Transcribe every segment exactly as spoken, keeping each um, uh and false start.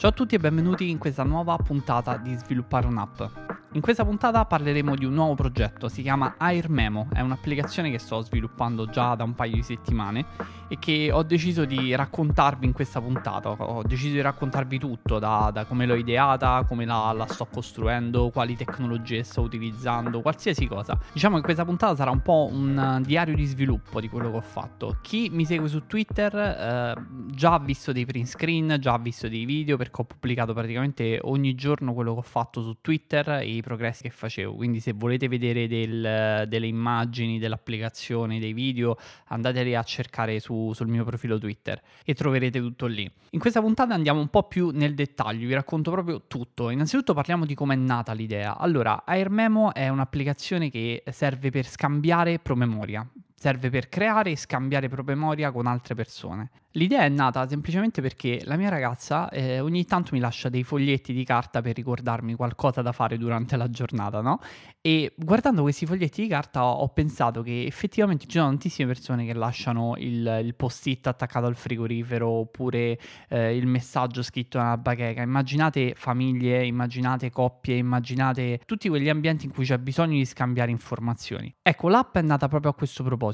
Ciao a tutti e benvenuti in questa nuova puntata di Sviluppare un'app. In questa puntata parleremo di un nuovo progetto, si chiama AirMemo, è un'applicazione che sto sviluppando già da un paio di settimane e che ho deciso di raccontarvi in questa puntata. Ho deciso di raccontarvi tutto, da, da come l'ho ideata, come la, la sto costruendo, quali tecnologie sto utilizzando, qualsiasi cosa. Diciamo che questa puntata sarà un po' un diario di sviluppo di quello che ho fatto. Chi mi segue su Twitter eh, già ha visto dei print screen, già ha visto dei video, perché ho pubblicato praticamente ogni giorno quello che ho fatto su Twitter e i progressi che facevo, quindi se volete vedere del, delle immagini dell'applicazione, dei video, andateli a cercare su, sul mio profilo Twitter e troverete tutto lì. In questa puntata andiamo un po' più nel dettaglio, vi racconto proprio tutto. Innanzitutto parliamo di come è nata l'idea. Allora, AirMemo è un'applicazione che serve per scambiare promemoria. Serve per creare e scambiare promemoria con altre persone. L'idea è nata semplicemente perché la mia ragazza eh, ogni tanto mi lascia dei foglietti di carta per ricordarmi qualcosa da fare durante la giornata, no? E guardando questi foglietti di carta ho, ho pensato che effettivamente ci sono tantissime persone che lasciano il, il post-it attaccato al frigorifero oppure eh, il messaggio scritto nella bacheca. Immaginate famiglie, immaginate coppie, immaginate tutti quegli ambienti in cui c'è bisogno di scambiare informazioni. Ecco, l'app è nata proprio a questo proposito.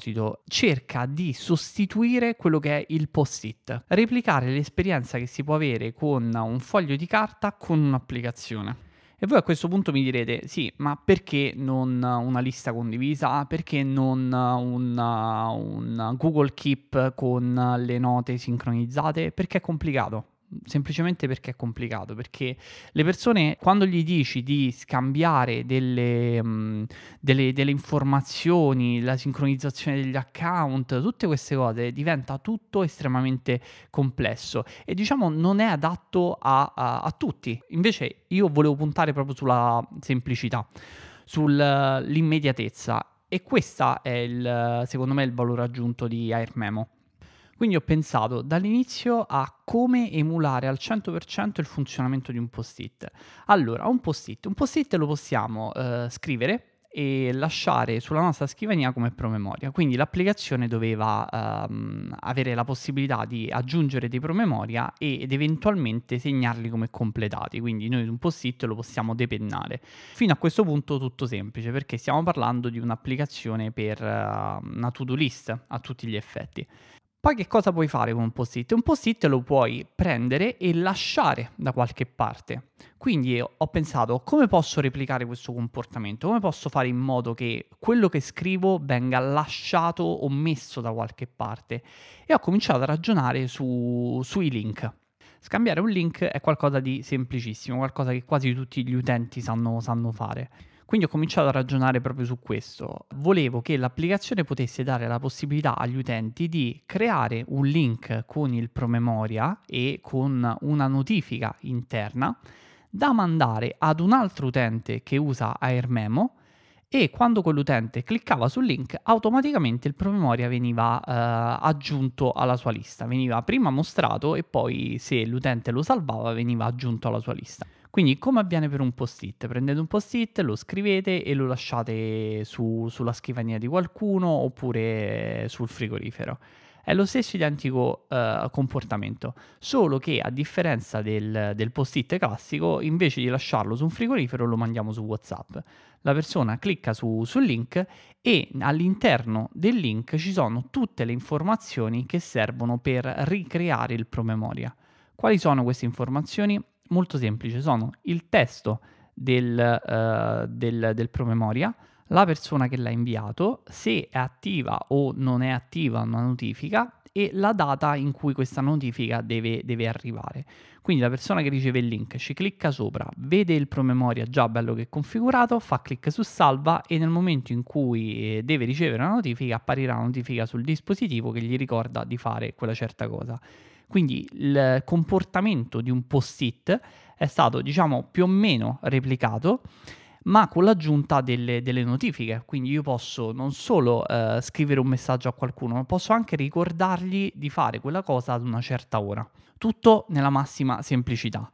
Cerca di sostituire quello che è il post-it, replicare l'esperienza che si può avere con un foglio di carta con un'applicazione. E voi a questo punto mi direte, sì, ma perché non una lista condivisa? Perché non un, un Google Keep con le note sincronizzate? Perché è complicato. Semplicemente perché è complicato, perché le persone, quando gli dici di scambiare delle, mh, delle, delle informazioni, la sincronizzazione degli account, tutte queste cose, diventa tutto estremamente complesso e diciamo non è adatto a, a, a tutti. Invece io volevo puntare proprio sulla semplicità, sull'immediatezza, e questa è il, secondo me il valore aggiunto di AirMemo. Quindi ho pensato dall'inizio a come emulare al cento per cento il funzionamento di un post-it. Allora, un post-it, un post-it lo possiamo eh, scrivere e lasciare sulla nostra scrivania come promemoria. Quindi l'applicazione doveva ehm, avere la possibilità di aggiungere dei promemoria ed eventualmente segnarli come completati. Quindi noi un post-it lo possiamo depennare. Fino a questo punto tutto semplice, perché stiamo parlando di un'applicazione per eh, una to-do list a tutti gli effetti. Poi che cosa puoi fare con un post-it? Un post-it lo puoi prendere e lasciare da qualche parte. Quindi ho pensato, come posso replicare questo comportamento? Come posso fare in modo che quello che scrivo venga lasciato o messo da qualche parte? E ho cominciato a ragionare su, sui link. Scambiare un link è qualcosa di semplicissimo, qualcosa che quasi tutti gli utenti sanno, sanno fare. Quindi ho cominciato a ragionare proprio su questo. Volevo che l'applicazione potesse dare la possibilità agli utenti di creare un link con il promemoria e con una notifica interna da mandare ad un altro utente che usa AirMemo, e quando quell'utente cliccava sul link automaticamente il promemoria veniva eh, aggiunto alla sua lista. Veniva prima mostrato e poi, se l'utente lo salvava, veniva aggiunto alla sua lista. Quindi come avviene per un post-it? Prendete un post-it, lo scrivete e lo lasciate su, sulla scrivania di qualcuno oppure sul frigorifero. È lo stesso identico eh, comportamento, solo che a differenza del, del post-it classico, invece di lasciarlo su un frigorifero lo mandiamo su WhatsApp. La persona clicca su, sul link e all'interno del link ci sono tutte le informazioni che servono per ricreare il promemoria. Quali sono queste informazioni? Molto semplice, sono il testo del, uh, del, del promemoria, la persona che l'ha inviato, se è attiva o non è attiva una notifica e la data in cui questa notifica deve, deve arrivare. Quindi la persona che riceve il link ci clicca sopra, vede il promemoria già bello che è configurato, fa clic su salva e nel momento in cui deve ricevere una notifica apparirà una notifica sul dispositivo che gli ricorda di fare quella certa cosa. Quindi il comportamento di un post-it è stato, diciamo, più o meno replicato, ma con l'aggiunta delle, delle notifiche. Quindi io posso non solo eh, scrivere un messaggio a qualcuno, ma posso anche ricordargli di fare quella cosa ad una certa ora. Tutto nella massima semplicità.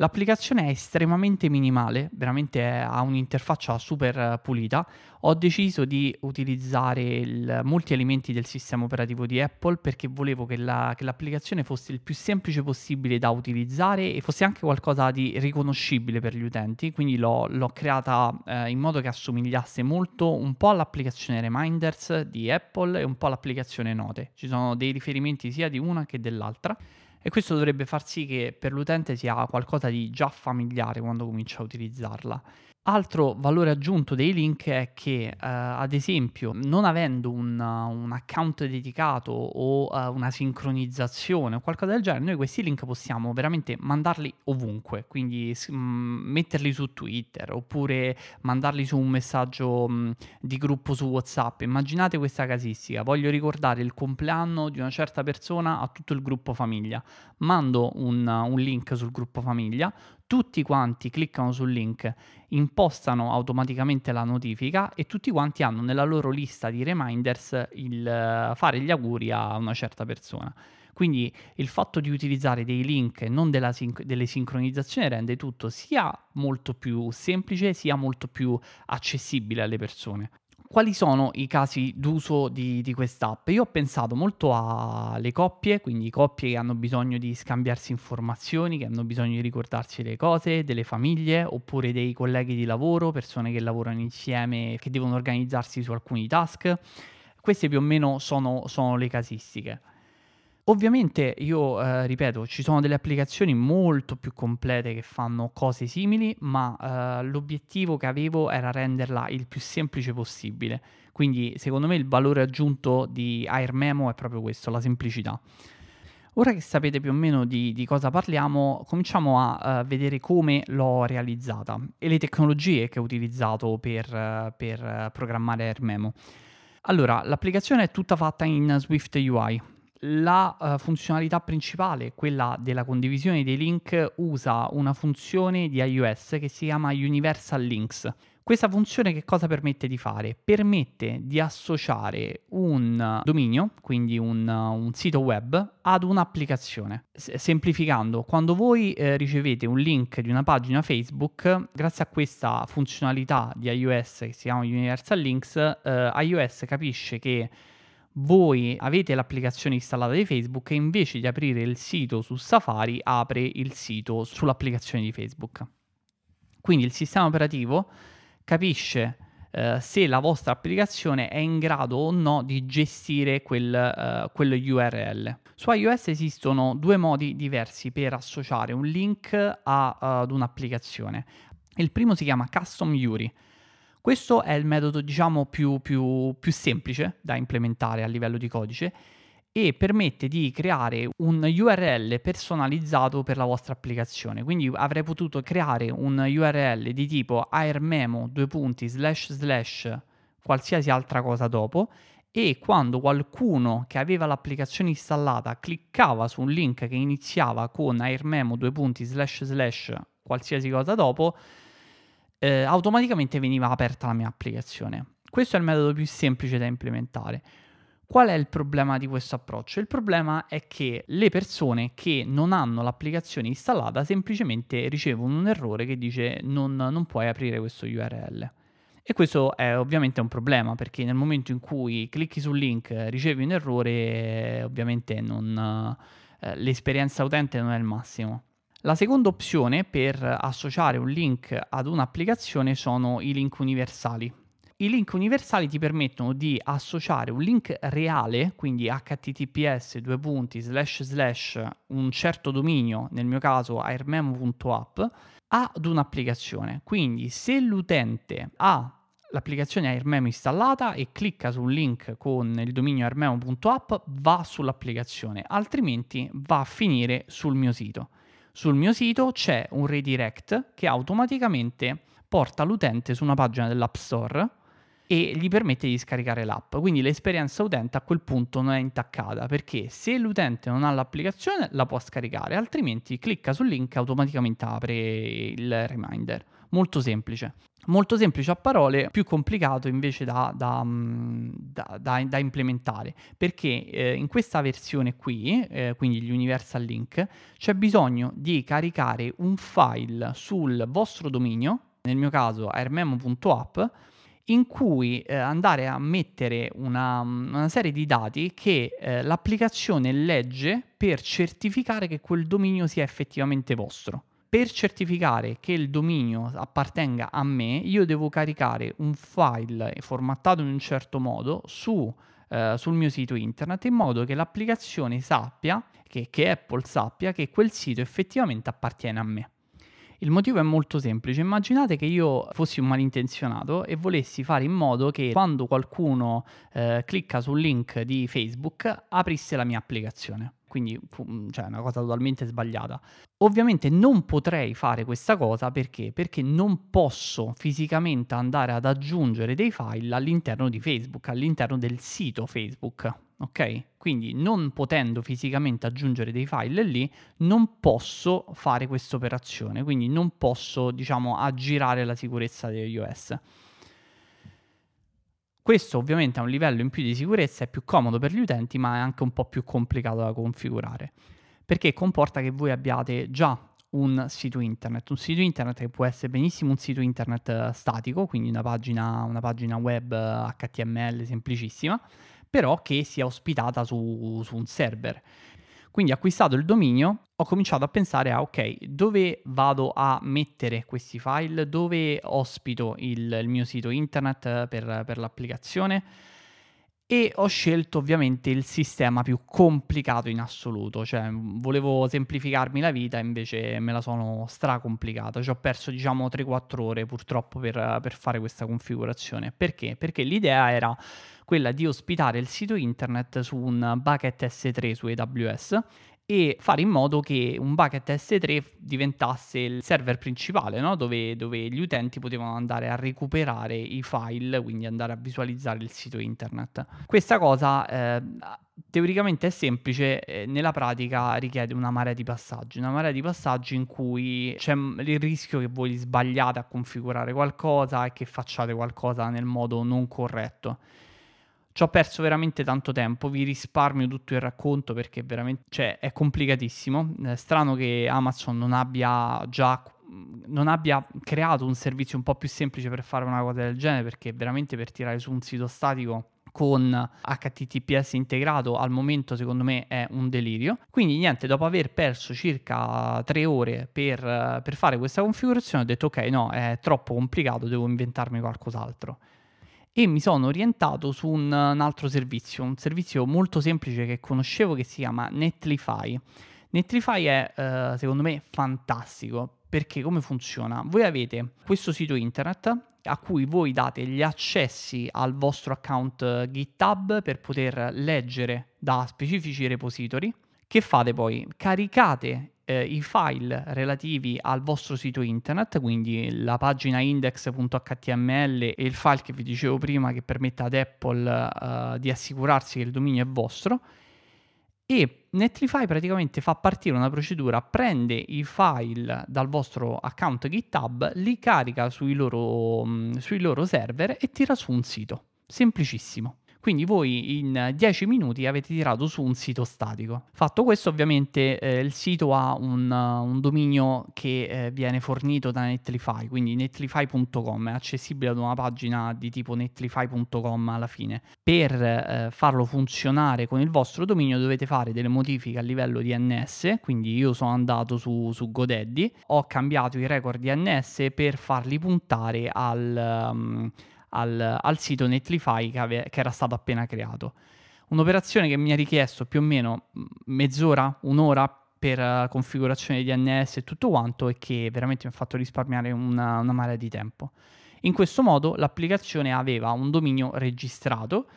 L'applicazione è estremamente minimale, veramente ha un'interfaccia super pulita. Ho deciso di utilizzare il, molti elementi del sistema operativo di Apple perché volevo che, la, che l'applicazione fosse il più semplice possibile da utilizzare e fosse anche qualcosa di riconoscibile per gli utenti, quindi l'ho, l'ho creata eh, in modo che assomigliasse molto un po' all'applicazione Reminders di Apple e un po' all'applicazione Note. Ci sono dei riferimenti sia di una che dell'altra. E questo dovrebbe far sì che per l'utente sia qualcosa di già familiare quando comincia a utilizzarla. Altro valore aggiunto dei link è che eh, ad esempio non avendo un, un account dedicato o eh, una sincronizzazione o qualcosa del genere, noi questi link possiamo veramente mandarli ovunque, quindi mh, metterli su Twitter oppure mandarli su un messaggio mh, di gruppo su WhatsApp. Immaginate questa casistica: voglio ricordare il compleanno di una certa persona a tutto il gruppo famiglia, mando un, un link sul gruppo famiglia, tutti quanti cliccano sul link, impostano automaticamente la notifica e tutti quanti hanno nella loro lista di reminders il fare gli auguri a una certa persona. Quindi il fatto di utilizzare dei link e non della sin- delle sincronizzazioni rende tutto sia molto più semplice sia molto più accessibile alle persone. Quali sono i casi d'uso di, di quest'app? Io ho pensato molto alle coppie, quindi coppie che hanno bisogno di scambiarsi informazioni, che hanno bisogno di ricordarsi le cose, delle famiglie, oppure dei colleghi di lavoro, persone che lavorano insieme, che devono organizzarsi su alcuni task. Queste più o meno sono, sono le casistiche. Ovviamente io eh, ripeto, ci sono delle applicazioni molto più complete che fanno cose simili, ma eh, l'obiettivo che avevo era renderla il più semplice possibile. Quindi secondo me il valore aggiunto di AirMemo è proprio questo, la semplicità. Ora che sapete più o meno di, di cosa parliamo, cominciamo a uh, vedere come l'ho realizzata e le tecnologie che ho utilizzato per, uh, per uh, programmare AirMemo. Allora, l'applicazione è tutta fatta in SwiftUI. La uh, funzionalità principale, quella della condivisione dei link, usa una funzione di iOS che si chiama Universal Links. Questa funzione che cosa permette di fare? Permette di associare un dominio, quindi un, un sito web, ad un'applicazione. S- semplificando, quando voi eh, ricevete un link di una pagina Facebook, grazie a questa funzionalità di iOS che si chiama Universal Links, eh, iOS capisce che voi avete l'applicazione installata di Facebook e invece di aprire il sito su Safari apre il sito sull'applicazione di Facebook. Quindi il sistema operativo capisce eh, se la vostra applicazione è in grado o no di gestire quel, eh, quello U R L. Su iOS esistono due modi diversi per associare un link a, ad un'applicazione. Il primo si chiama Custom U R I. Questo è il metodo, diciamo, più, più, più semplice da implementare a livello di codice e permette di creare un U R L personalizzato per la vostra applicazione. Quindi avrei potuto creare un U R L di tipo airmemo due punti slash slash qualsiasi altra cosa dopo, e quando qualcuno che aveva l'applicazione installata cliccava su un link che iniziava con airmemo due punti slash slash qualsiasi cosa dopo, Eh, automaticamente veniva aperta la mia applicazione. Questo è il metodo più semplice da implementare. Qual è il problema di questo approccio? Il problema è che le persone che non hanno l'applicazione installata semplicemente ricevono un errore che dice non, non puoi aprire questo U R L. E questo è ovviamente un problema, perché nel momento in cui clicchi sul link ricevi un errore, ovviamente non, eh, l'esperienza utente non è il massimo. La seconda opzione per associare un link ad un'applicazione sono i link universali. I link universali ti permettono di associare un link reale, quindi https due punti slash slash un certo dominio, nel mio caso airmemo punto app, ad un'applicazione. Quindi se l'utente ha l'applicazione AirMemo installata e clicca su un link con il dominio airmemo punto app, va sull'applicazione, altrimenti va a finire sul mio sito. Sul mio sito c'è un redirect che automaticamente porta l'utente su una pagina dell'App Store e gli permette di scaricare l'app. Quindi l'esperienza utente a quel punto non è intaccata, perché se l'utente non ha l'applicazione la può scaricare, altrimenti clicca sul link e automaticamente apre il reminder. molto semplice. Molto semplice a parole, più complicato invece da, da, da, da, da implementare, perché eh, in questa versione qui, eh, quindi gli Universal Link, c'è bisogno di caricare un file sul vostro dominio, nel mio caso airmemo punto app, in cui eh, andare a mettere una, una serie di dati che eh, l'applicazione legge per certificare che quel dominio sia effettivamente vostro. Per certificare che il dominio appartenga a me, io devo caricare un file formattato in un certo modo su, eh, sul mio sito internet, in modo che l'applicazione sappia, che, che Apple sappia che quel sito effettivamente appartiene a me. Il motivo è molto semplice. Immaginate che io fossi un malintenzionato e volessi fare in modo che quando qualcuno eh, clicca sul link di Facebook aprisse la mia applicazione. Quindi cioè, è una cosa totalmente sbagliata. Ovviamente non potrei fare questa cosa perché? Perché non posso fisicamente andare ad aggiungere dei file all'interno di Facebook, all'interno del sito Facebook, ok? Quindi non potendo fisicamente aggiungere dei file lì, non posso fare questa operazione, quindi non posso, diciamo, aggirare la sicurezza di iOS. Questo ovviamente è un livello in più di sicurezza, è più comodo per gli utenti, ma è anche un po' più complicato da configurare, perché comporta che voi abbiate già un sito internet, un sito internet che può essere benissimo un sito internet statico, quindi una pagina, una pagina web acca ti emme elle semplicissima, però che sia ospitata su, su un server. Quindi acquistato il dominio, ho cominciato a pensare a ok, dove vado a mettere questi file, dove ospito il, il mio sito internet per, per l'applicazione, e ho scelto ovviamente il sistema più complicato in assoluto, cioè volevo semplificarmi la vita, invece me la sono stracomplicata, cioè ho perso diciamo tre quattro ore purtroppo per, per fare questa configurazione. Perché? Perché l'idea era quella di ospitare il sito internet su un bucket esse tre su a doppia vu esse e fare in modo che un bucket esse tre diventasse il server principale, no? dove, dove gli utenti potevano andare a recuperare i file, quindi andare a visualizzare il sito internet. Questa cosa eh, teoricamente è semplice, eh, nella pratica richiede una marea di passaggi, una marea di passaggi in cui c'è il rischio che voi sbagliate a configurare qualcosa e che facciate qualcosa nel modo non corretto. Ci ho perso veramente tanto tempo, vi risparmio tutto il racconto perché veramente cioè, è complicatissimo. È strano che Amazon non abbia già non abbia creato un servizio un po' più semplice per fare una cosa del genere, perché veramente per tirare su un sito statico con acca ti ti pi esse integrato al momento secondo me è un delirio. Quindi niente, dopo aver perso circa tre ore per, per fare questa configurazione ho detto ok, no, è troppo complicato, devo inventarmi qualcos'altro. E mi sono orientato su un, un altro servizio, un servizio molto semplice che conoscevo che si chiama Netlify. Netlify è eh, secondo me fantastico, perché come funziona? Voi avete questo sito internet a cui voi date gli accessi al vostro account GitHub per poter leggere da specifici repository. Che fate poi? Caricate i file relativi al vostro sito internet, quindi la pagina index punto acca ti emme elle e il file che vi dicevo prima che permette ad Apple uh, di assicurarsi che il dominio è vostro, e Netlify praticamente fa partire una procedura, prende i file dal vostro account GitHub, li carica sui loro, mh, sui loro server e tira su un sito, semplicissimo. Quindi voi in dieci minuti avete tirato su un sito statico. Fatto questo, ovviamente eh, il sito ha un, uh, un dominio che eh, viene fornito da Netlify, quindi netlify punto com, è accessibile ad una pagina di tipo netlify punto com alla fine. Per eh, farlo funzionare con il vostro dominio dovete fare delle modifiche a livello D N S, quindi io sono andato su, su GoDaddy, ho cambiato i record D N S per farli puntare al... Um, Al, al sito Netlify che, ave, che era stato appena creato. Un'operazione che mi ha richiesto più o meno mezz'ora, un'ora per uh, configurazione di D N S e tutto quanto, e che veramente mi ha fatto risparmiare una, una marea di tempo. In questo modo l'applicazione aveva un dominio registrato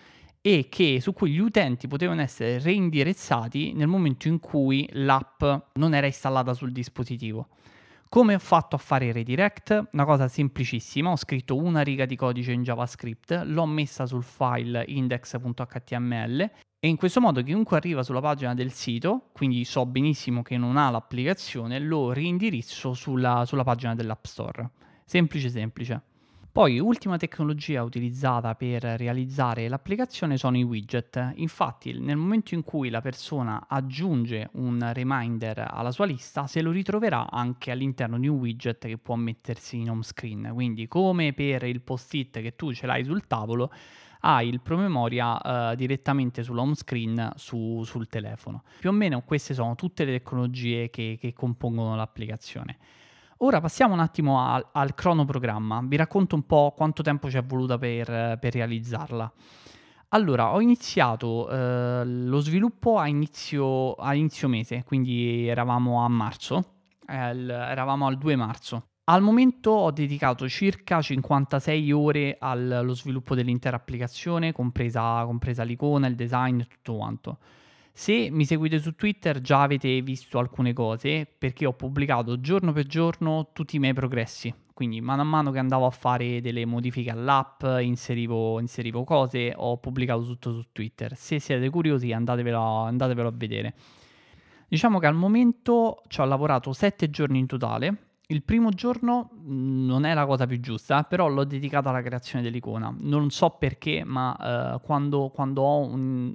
e che, su cui gli utenti potevano essere reindirizzati nel momento in cui l'app non era installata sul dispositivo. Come ho fatto a fare il redirect? Una cosa semplicissima, ho scritto una riga di codice in JavaScript, l'ho messa sul file index punto acca ti emme elle e in questo modo chiunque arriva sulla pagina del sito, quindi so benissimo che non ha l'applicazione, lo reindirizzo sulla, sulla pagina dell'App Store. semplice semplice. Poi, ultima tecnologia utilizzata per realizzare l'applicazione sono i widget. Infatti, nel momento in cui la persona aggiunge un reminder alla sua lista, se lo ritroverà anche all'interno di un widget che può mettersi in home screen. Quindi, come per il post-it che tu ce l'hai sul tavolo, hai il promemoria eh, direttamente sull'home screen su, sul telefono. Più o meno queste sono tutte le tecnologie che, che compongono l'applicazione. Ora passiamo un attimo al, al cronoprogramma, vi racconto un po' quanto tempo ci è voluto per, per realizzarla. Allora, ho iniziato eh, lo sviluppo a inizio, a inizio mese, quindi eravamo a marzo, eh, l, eravamo al due marzo. Al momento ho dedicato circa cinquantasei ore allo sviluppo dell'intera applicazione, compresa, compresa l'icona, il design e tutto quanto. Se mi seguite su Twitter già avete visto alcune cose, perché ho pubblicato giorno per giorno tutti i miei progressi, quindi mano a mano che andavo a fare delle modifiche all'app, inserivo, inserivo cose, ho pubblicato tutto su Twitter. Se siete curiosi andatevelo, andatevelo a vedere. Diciamo che al momento ci ho lavorato sette giorni in totale. Il primo giorno non è la cosa più giusta, però l'ho dedicato alla creazione dell'icona. Non so perché, ma eh, quando, quando ho un,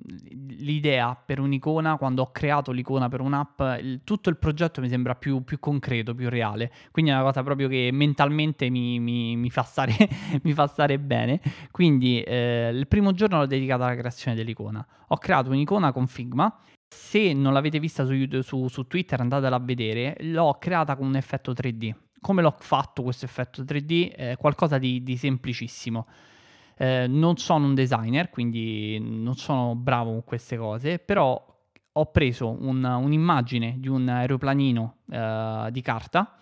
l'idea per un'icona, quando ho creato l'icona per un'app, il, tutto il progetto mi sembra più, più concreto, più reale. Quindi è una cosa proprio che mentalmente mi, mi, mi, fa, stare, mi fa stare bene. Quindi eh, il primo giorno l'ho dedicato alla creazione dell'icona. Ho creato un'icona con Figma. Se non l'avete vista su, YouTube, su, su Twitter, andatela a vedere, l'ho creata con un effetto tre D. Come l'ho fatto questo effetto tre D? Eh, qualcosa di, di semplicissimo. Eh, non sono un designer, quindi non sono bravo con queste cose, però ho preso un, un'immagine di un aeroplanino eh, di carta,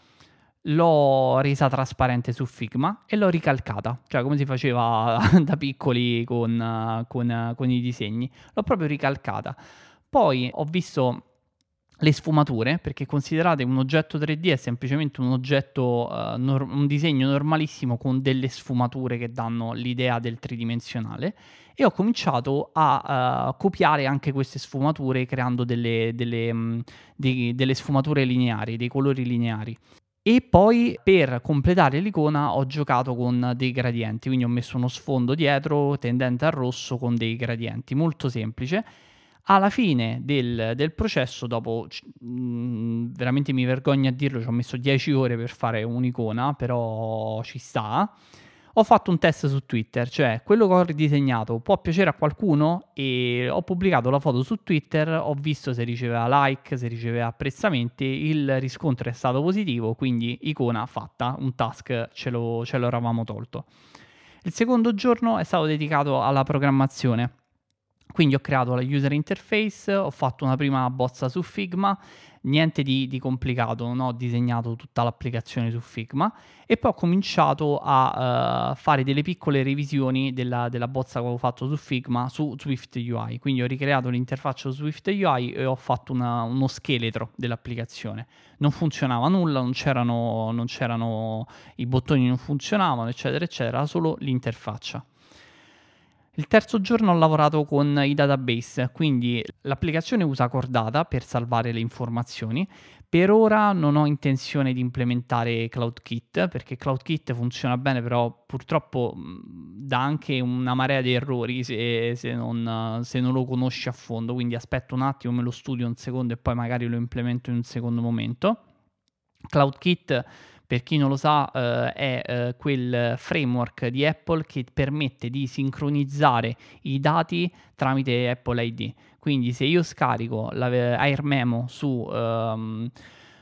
l'ho resa trasparente su Figma e l'ho ricalcata, cioè come si faceva da piccoli con, con, con i disegni, l'ho proprio ricalcata. Poi ho visto le sfumature, perché considerate un oggetto tre D è semplicemente un oggetto, uh, nor- un disegno normalissimo con delle sfumature che danno l'idea del tridimensionale, e ho cominciato a uh, copiare anche queste sfumature creando delle, delle, mh, dei, delle sfumature lineari, dei colori lineari. E poi per completare l'icona ho giocato con dei gradienti, quindi ho messo uno sfondo dietro tendente al rosso con dei gradienti, molto semplice. Alla fine del, del processo, dopo mh, veramente mi vergogno a dirlo, ci ho messo dieci ore per fare un'icona, però ci sta, ho fatto un test su Twitter, cioè quello che ho ridisegnato può piacere a qualcuno, e ho pubblicato la foto su Twitter, ho visto se riceveva like, se riceveva apprezzamenti, il riscontro è stato positivo, quindi icona fatta, un task ce lo, ce lo eravamo tolto. Il secondo giorno è stato dedicato alla programmazione. Quindi ho creato la user interface, ho fatto una prima bozza su Figma, niente di, di complicato, non ho disegnato tutta l'applicazione su Figma, e poi ho cominciato a uh, fare delle piccole revisioni della, della bozza che avevo fatto su Figma su SwiftUI. Quindi ho ricreato l'interfaccia su SwiftUI e ho fatto una, uno scheletro dell'applicazione. Non funzionava nulla, non c'erano, non c'erano i bottoni, non funzionavano, eccetera, eccetera, solo l'interfaccia. Il terzo giorno ho lavorato con i database, quindi l'applicazione usa CoreData per salvare le informazioni. Per ora non ho intenzione di implementare CloudKit, perché CloudKit funziona bene, però purtroppo dà anche una marea di errori se, se, non, se non lo conosci a fondo, quindi aspetto un attimo, me lo studio un secondo e poi magari lo implemento in un secondo momento. CloudKit, per chi non lo sa, eh, è eh, quel framework di Apple che permette di sincronizzare i dati tramite Apple I D. Quindi se io scarico la AirMemo su, ehm,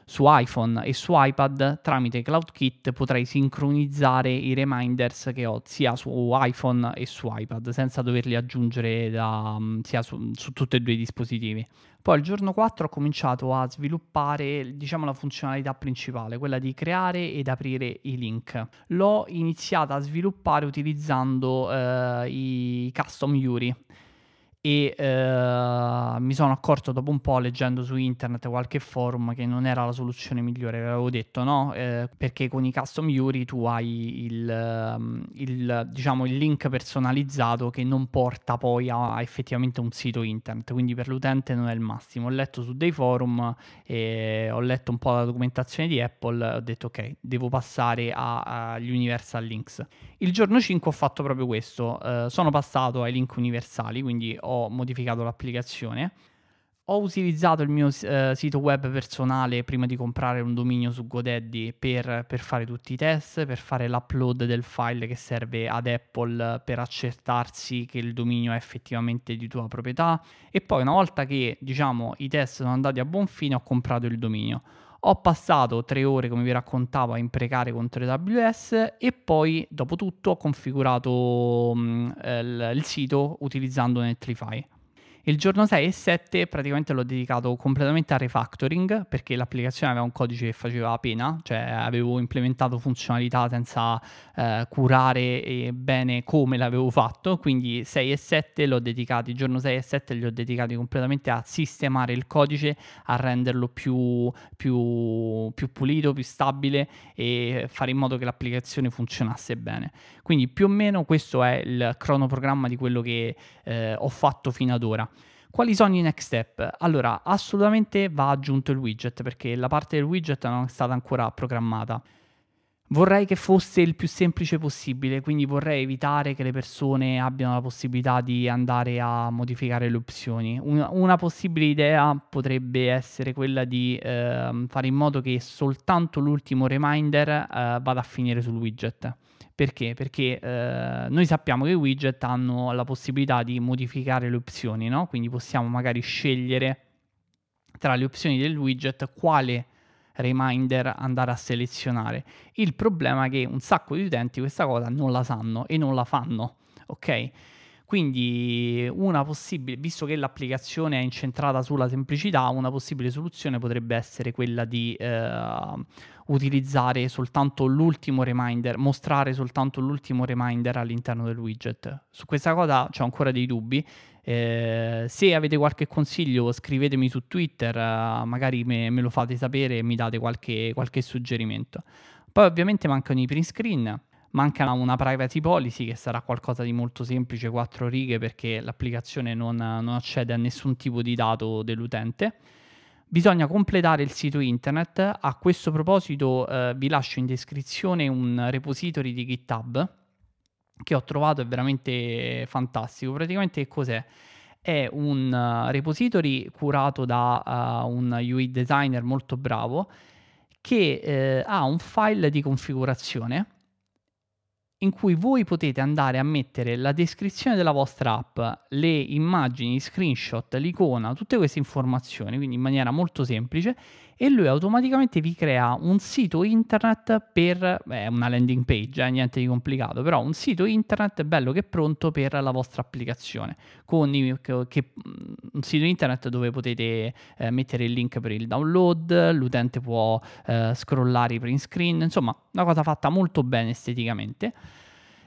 su iPhone e su iPad, tramite CloudKit potrei sincronizzare i reminders che ho sia su iPhone e su iPad, senza doverli aggiungere da, sia su, su tutti e due i dispositivi. Poi il giorno quattro ho cominciato a sviluppare, diciamo, la funzionalità principale, quella di creare ed aprire i link. L'ho iniziata a sviluppare utilizzando eh, i Custom U R I. e eh, mi sono accorto dopo un po', leggendo su internet qualche forum, che non era la soluzione migliore, avevo detto, no? Eh, perché con i Custom U R I tu hai il, il, diciamo, il link personalizzato che non porta poi a, a effettivamente un sito internet, quindi per l'utente non è il massimo. Ho letto su dei forum e ho letto un po' la documentazione di Apple, ho detto ok, devo passare agli Universal Links. Il giorno cinque ho fatto proprio questo, eh, sono passato ai link universali, quindi ho Ho modificato l'applicazione, ho utilizzato il mio eh, sito web personale prima di comprare un dominio su GoDaddy per, per fare tutti i test, per fare l'upload del file che serve ad Apple per accertarsi che il dominio è effettivamente di tua proprietà, e poi una volta che, diciamo, i test sono andati a buon fine ho comprato il dominio. Ho passato tre ore, come vi raccontavo, a imprecare contro A W S e poi, dopo tutto, ho configurato mh, il, il sito utilizzando Netlify. Il giorno sei e sette praticamente l'ho dedicato completamente al refactoring, perché l'applicazione aveva un codice che faceva pena, cioè avevo implementato funzionalità senza eh, curare bene come l'avevo fatto, quindi sei e sette l'ho dedicato, il giorno sei e sette li ho dedicati completamente a sistemare il codice, a renderlo più, più, più pulito, più stabile e fare in modo che l'applicazione funzionasse bene. Quindi più o meno questo è il cronoprogramma di quello che eh, ho fatto fino ad ora. Quali sono i next step? Allora, assolutamente va aggiunto il widget, perché la parte del widget non è stata ancora programmata. Vorrei che fosse il più semplice possibile, quindi vorrei evitare che le persone abbiano la possibilità di andare a modificare le opzioni. Una, una possibile idea potrebbe essere quella di eh, fare in modo che soltanto l'ultimo reminder eh, vada a finire sul widget. Perché? Perché eh, noi sappiamo che i widget hanno la possibilità di modificare le opzioni, no? Quindi possiamo magari scegliere tra le opzioni del widget quale reminder andare a selezionare. Il problema è che un sacco di utenti questa cosa non la sanno e non la fanno, ok? Quindi una possibile, visto che l'applicazione è incentrata sulla semplicità, una possibile soluzione potrebbe essere quella di eh, utilizzare soltanto l'ultimo reminder, mostrare soltanto l'ultimo reminder all'interno del widget. Su questa cosa c'ho ancora dei dubbi. Eh, se avete qualche consiglio scrivetemi su Twitter, eh, magari me, me lo fate sapere e mi date qualche, qualche suggerimento. Poi ovviamente mancano i print screen. Manca una privacy policy che sarà qualcosa di molto semplice, quattro righe, perché l'applicazione non, non accede a nessun tipo di dato dell'utente. Bisogna completare il sito internet. A questo proposito eh, vi lascio in descrizione un repository di GitHub che ho trovato, è veramente fantastico. Praticamente che cos'è? È un repository curato da uh, un U I designer molto bravo che eh, ha un file di configurazione in cui voi potete andare a mettere la descrizione della vostra app, le immagini, i screenshot, l'icona, tutte queste informazioni, quindi in maniera molto semplice, e lui automaticamente vi crea un sito internet per, beh, una landing page, eh, niente di complicato, però un sito internet bello che è pronto per la vostra applicazione, con i, che, un sito internet dove potete eh, mettere il link per il download, l'utente può eh, scrollare i print screen, insomma una cosa fatta molto bene esteticamente.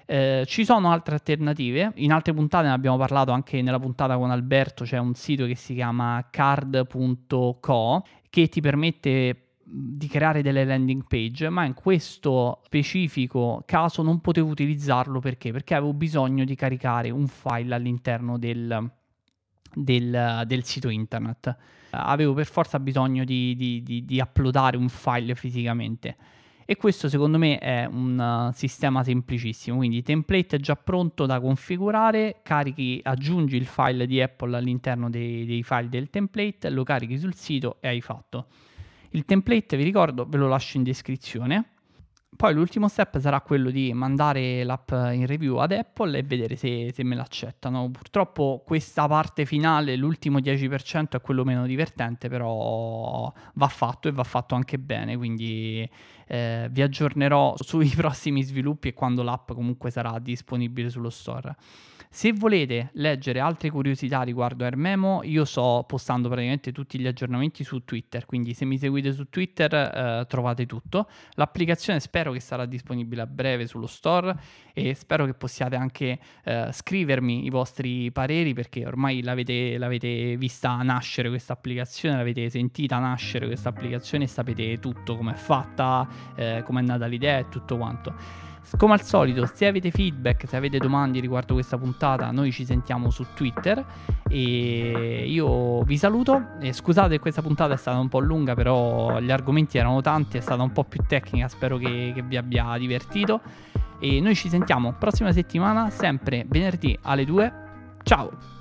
Eh, ci sono altre alternative, in altre puntate ne abbiamo parlato, anche nella puntata con Alberto c'è un sito che si chiama card punto co che ti permette di creare delle landing page, ma in questo specifico caso non potevo utilizzarlo perché perché avevo bisogno di caricare un file all'interno del Del, del sito internet, avevo per forza bisogno di, di, di, di uploadare un file fisicamente, e questo secondo me è un uh, sistema semplicissimo. Quindi template è già pronto da configurare, carichi, aggiungi il file di Apple all'interno dei, dei file del template, lo carichi sul sito e hai fatto. Il template, vi ricordo, ve lo lascio in descrizione. Poi l'ultimo step sarà quello di mandare l'app in review ad Apple e vedere se, se me l'accettano. Purtroppo questa parte finale, l'ultimo dieci per cento, è quello meno divertente, però va fatto e va fatto anche bene, quindi eh, vi aggiornerò sui prossimi sviluppi e quando l'app comunque sarà disponibile sullo store. Se volete leggere altre curiosità riguardo AirMemo, io sto postando praticamente tutti gli aggiornamenti su Twitter, quindi se mi seguite su Twitter eh, trovate tutto. L'applicazione spero spero che sarà disponibile a breve sullo store e spero che possiate anche eh, scrivermi i vostri pareri, perché ormai l'avete, l'avete vista nascere questa applicazione, l'avete sentita nascere questa applicazione e sapete tutto, com'è fatta, eh, com'è nata l'idea e tutto quanto. Come al solito, se avete feedback, se avete domande riguardo questa puntata, noi ci sentiamo su Twitter e io vi saluto. E scusate, questa puntata è stata un po' lunga, però gli argomenti erano tanti, è stata un po' più tecnica, spero che, che vi abbia divertito e noi ci sentiamo prossima settimana, sempre venerdì alle due. Ciao!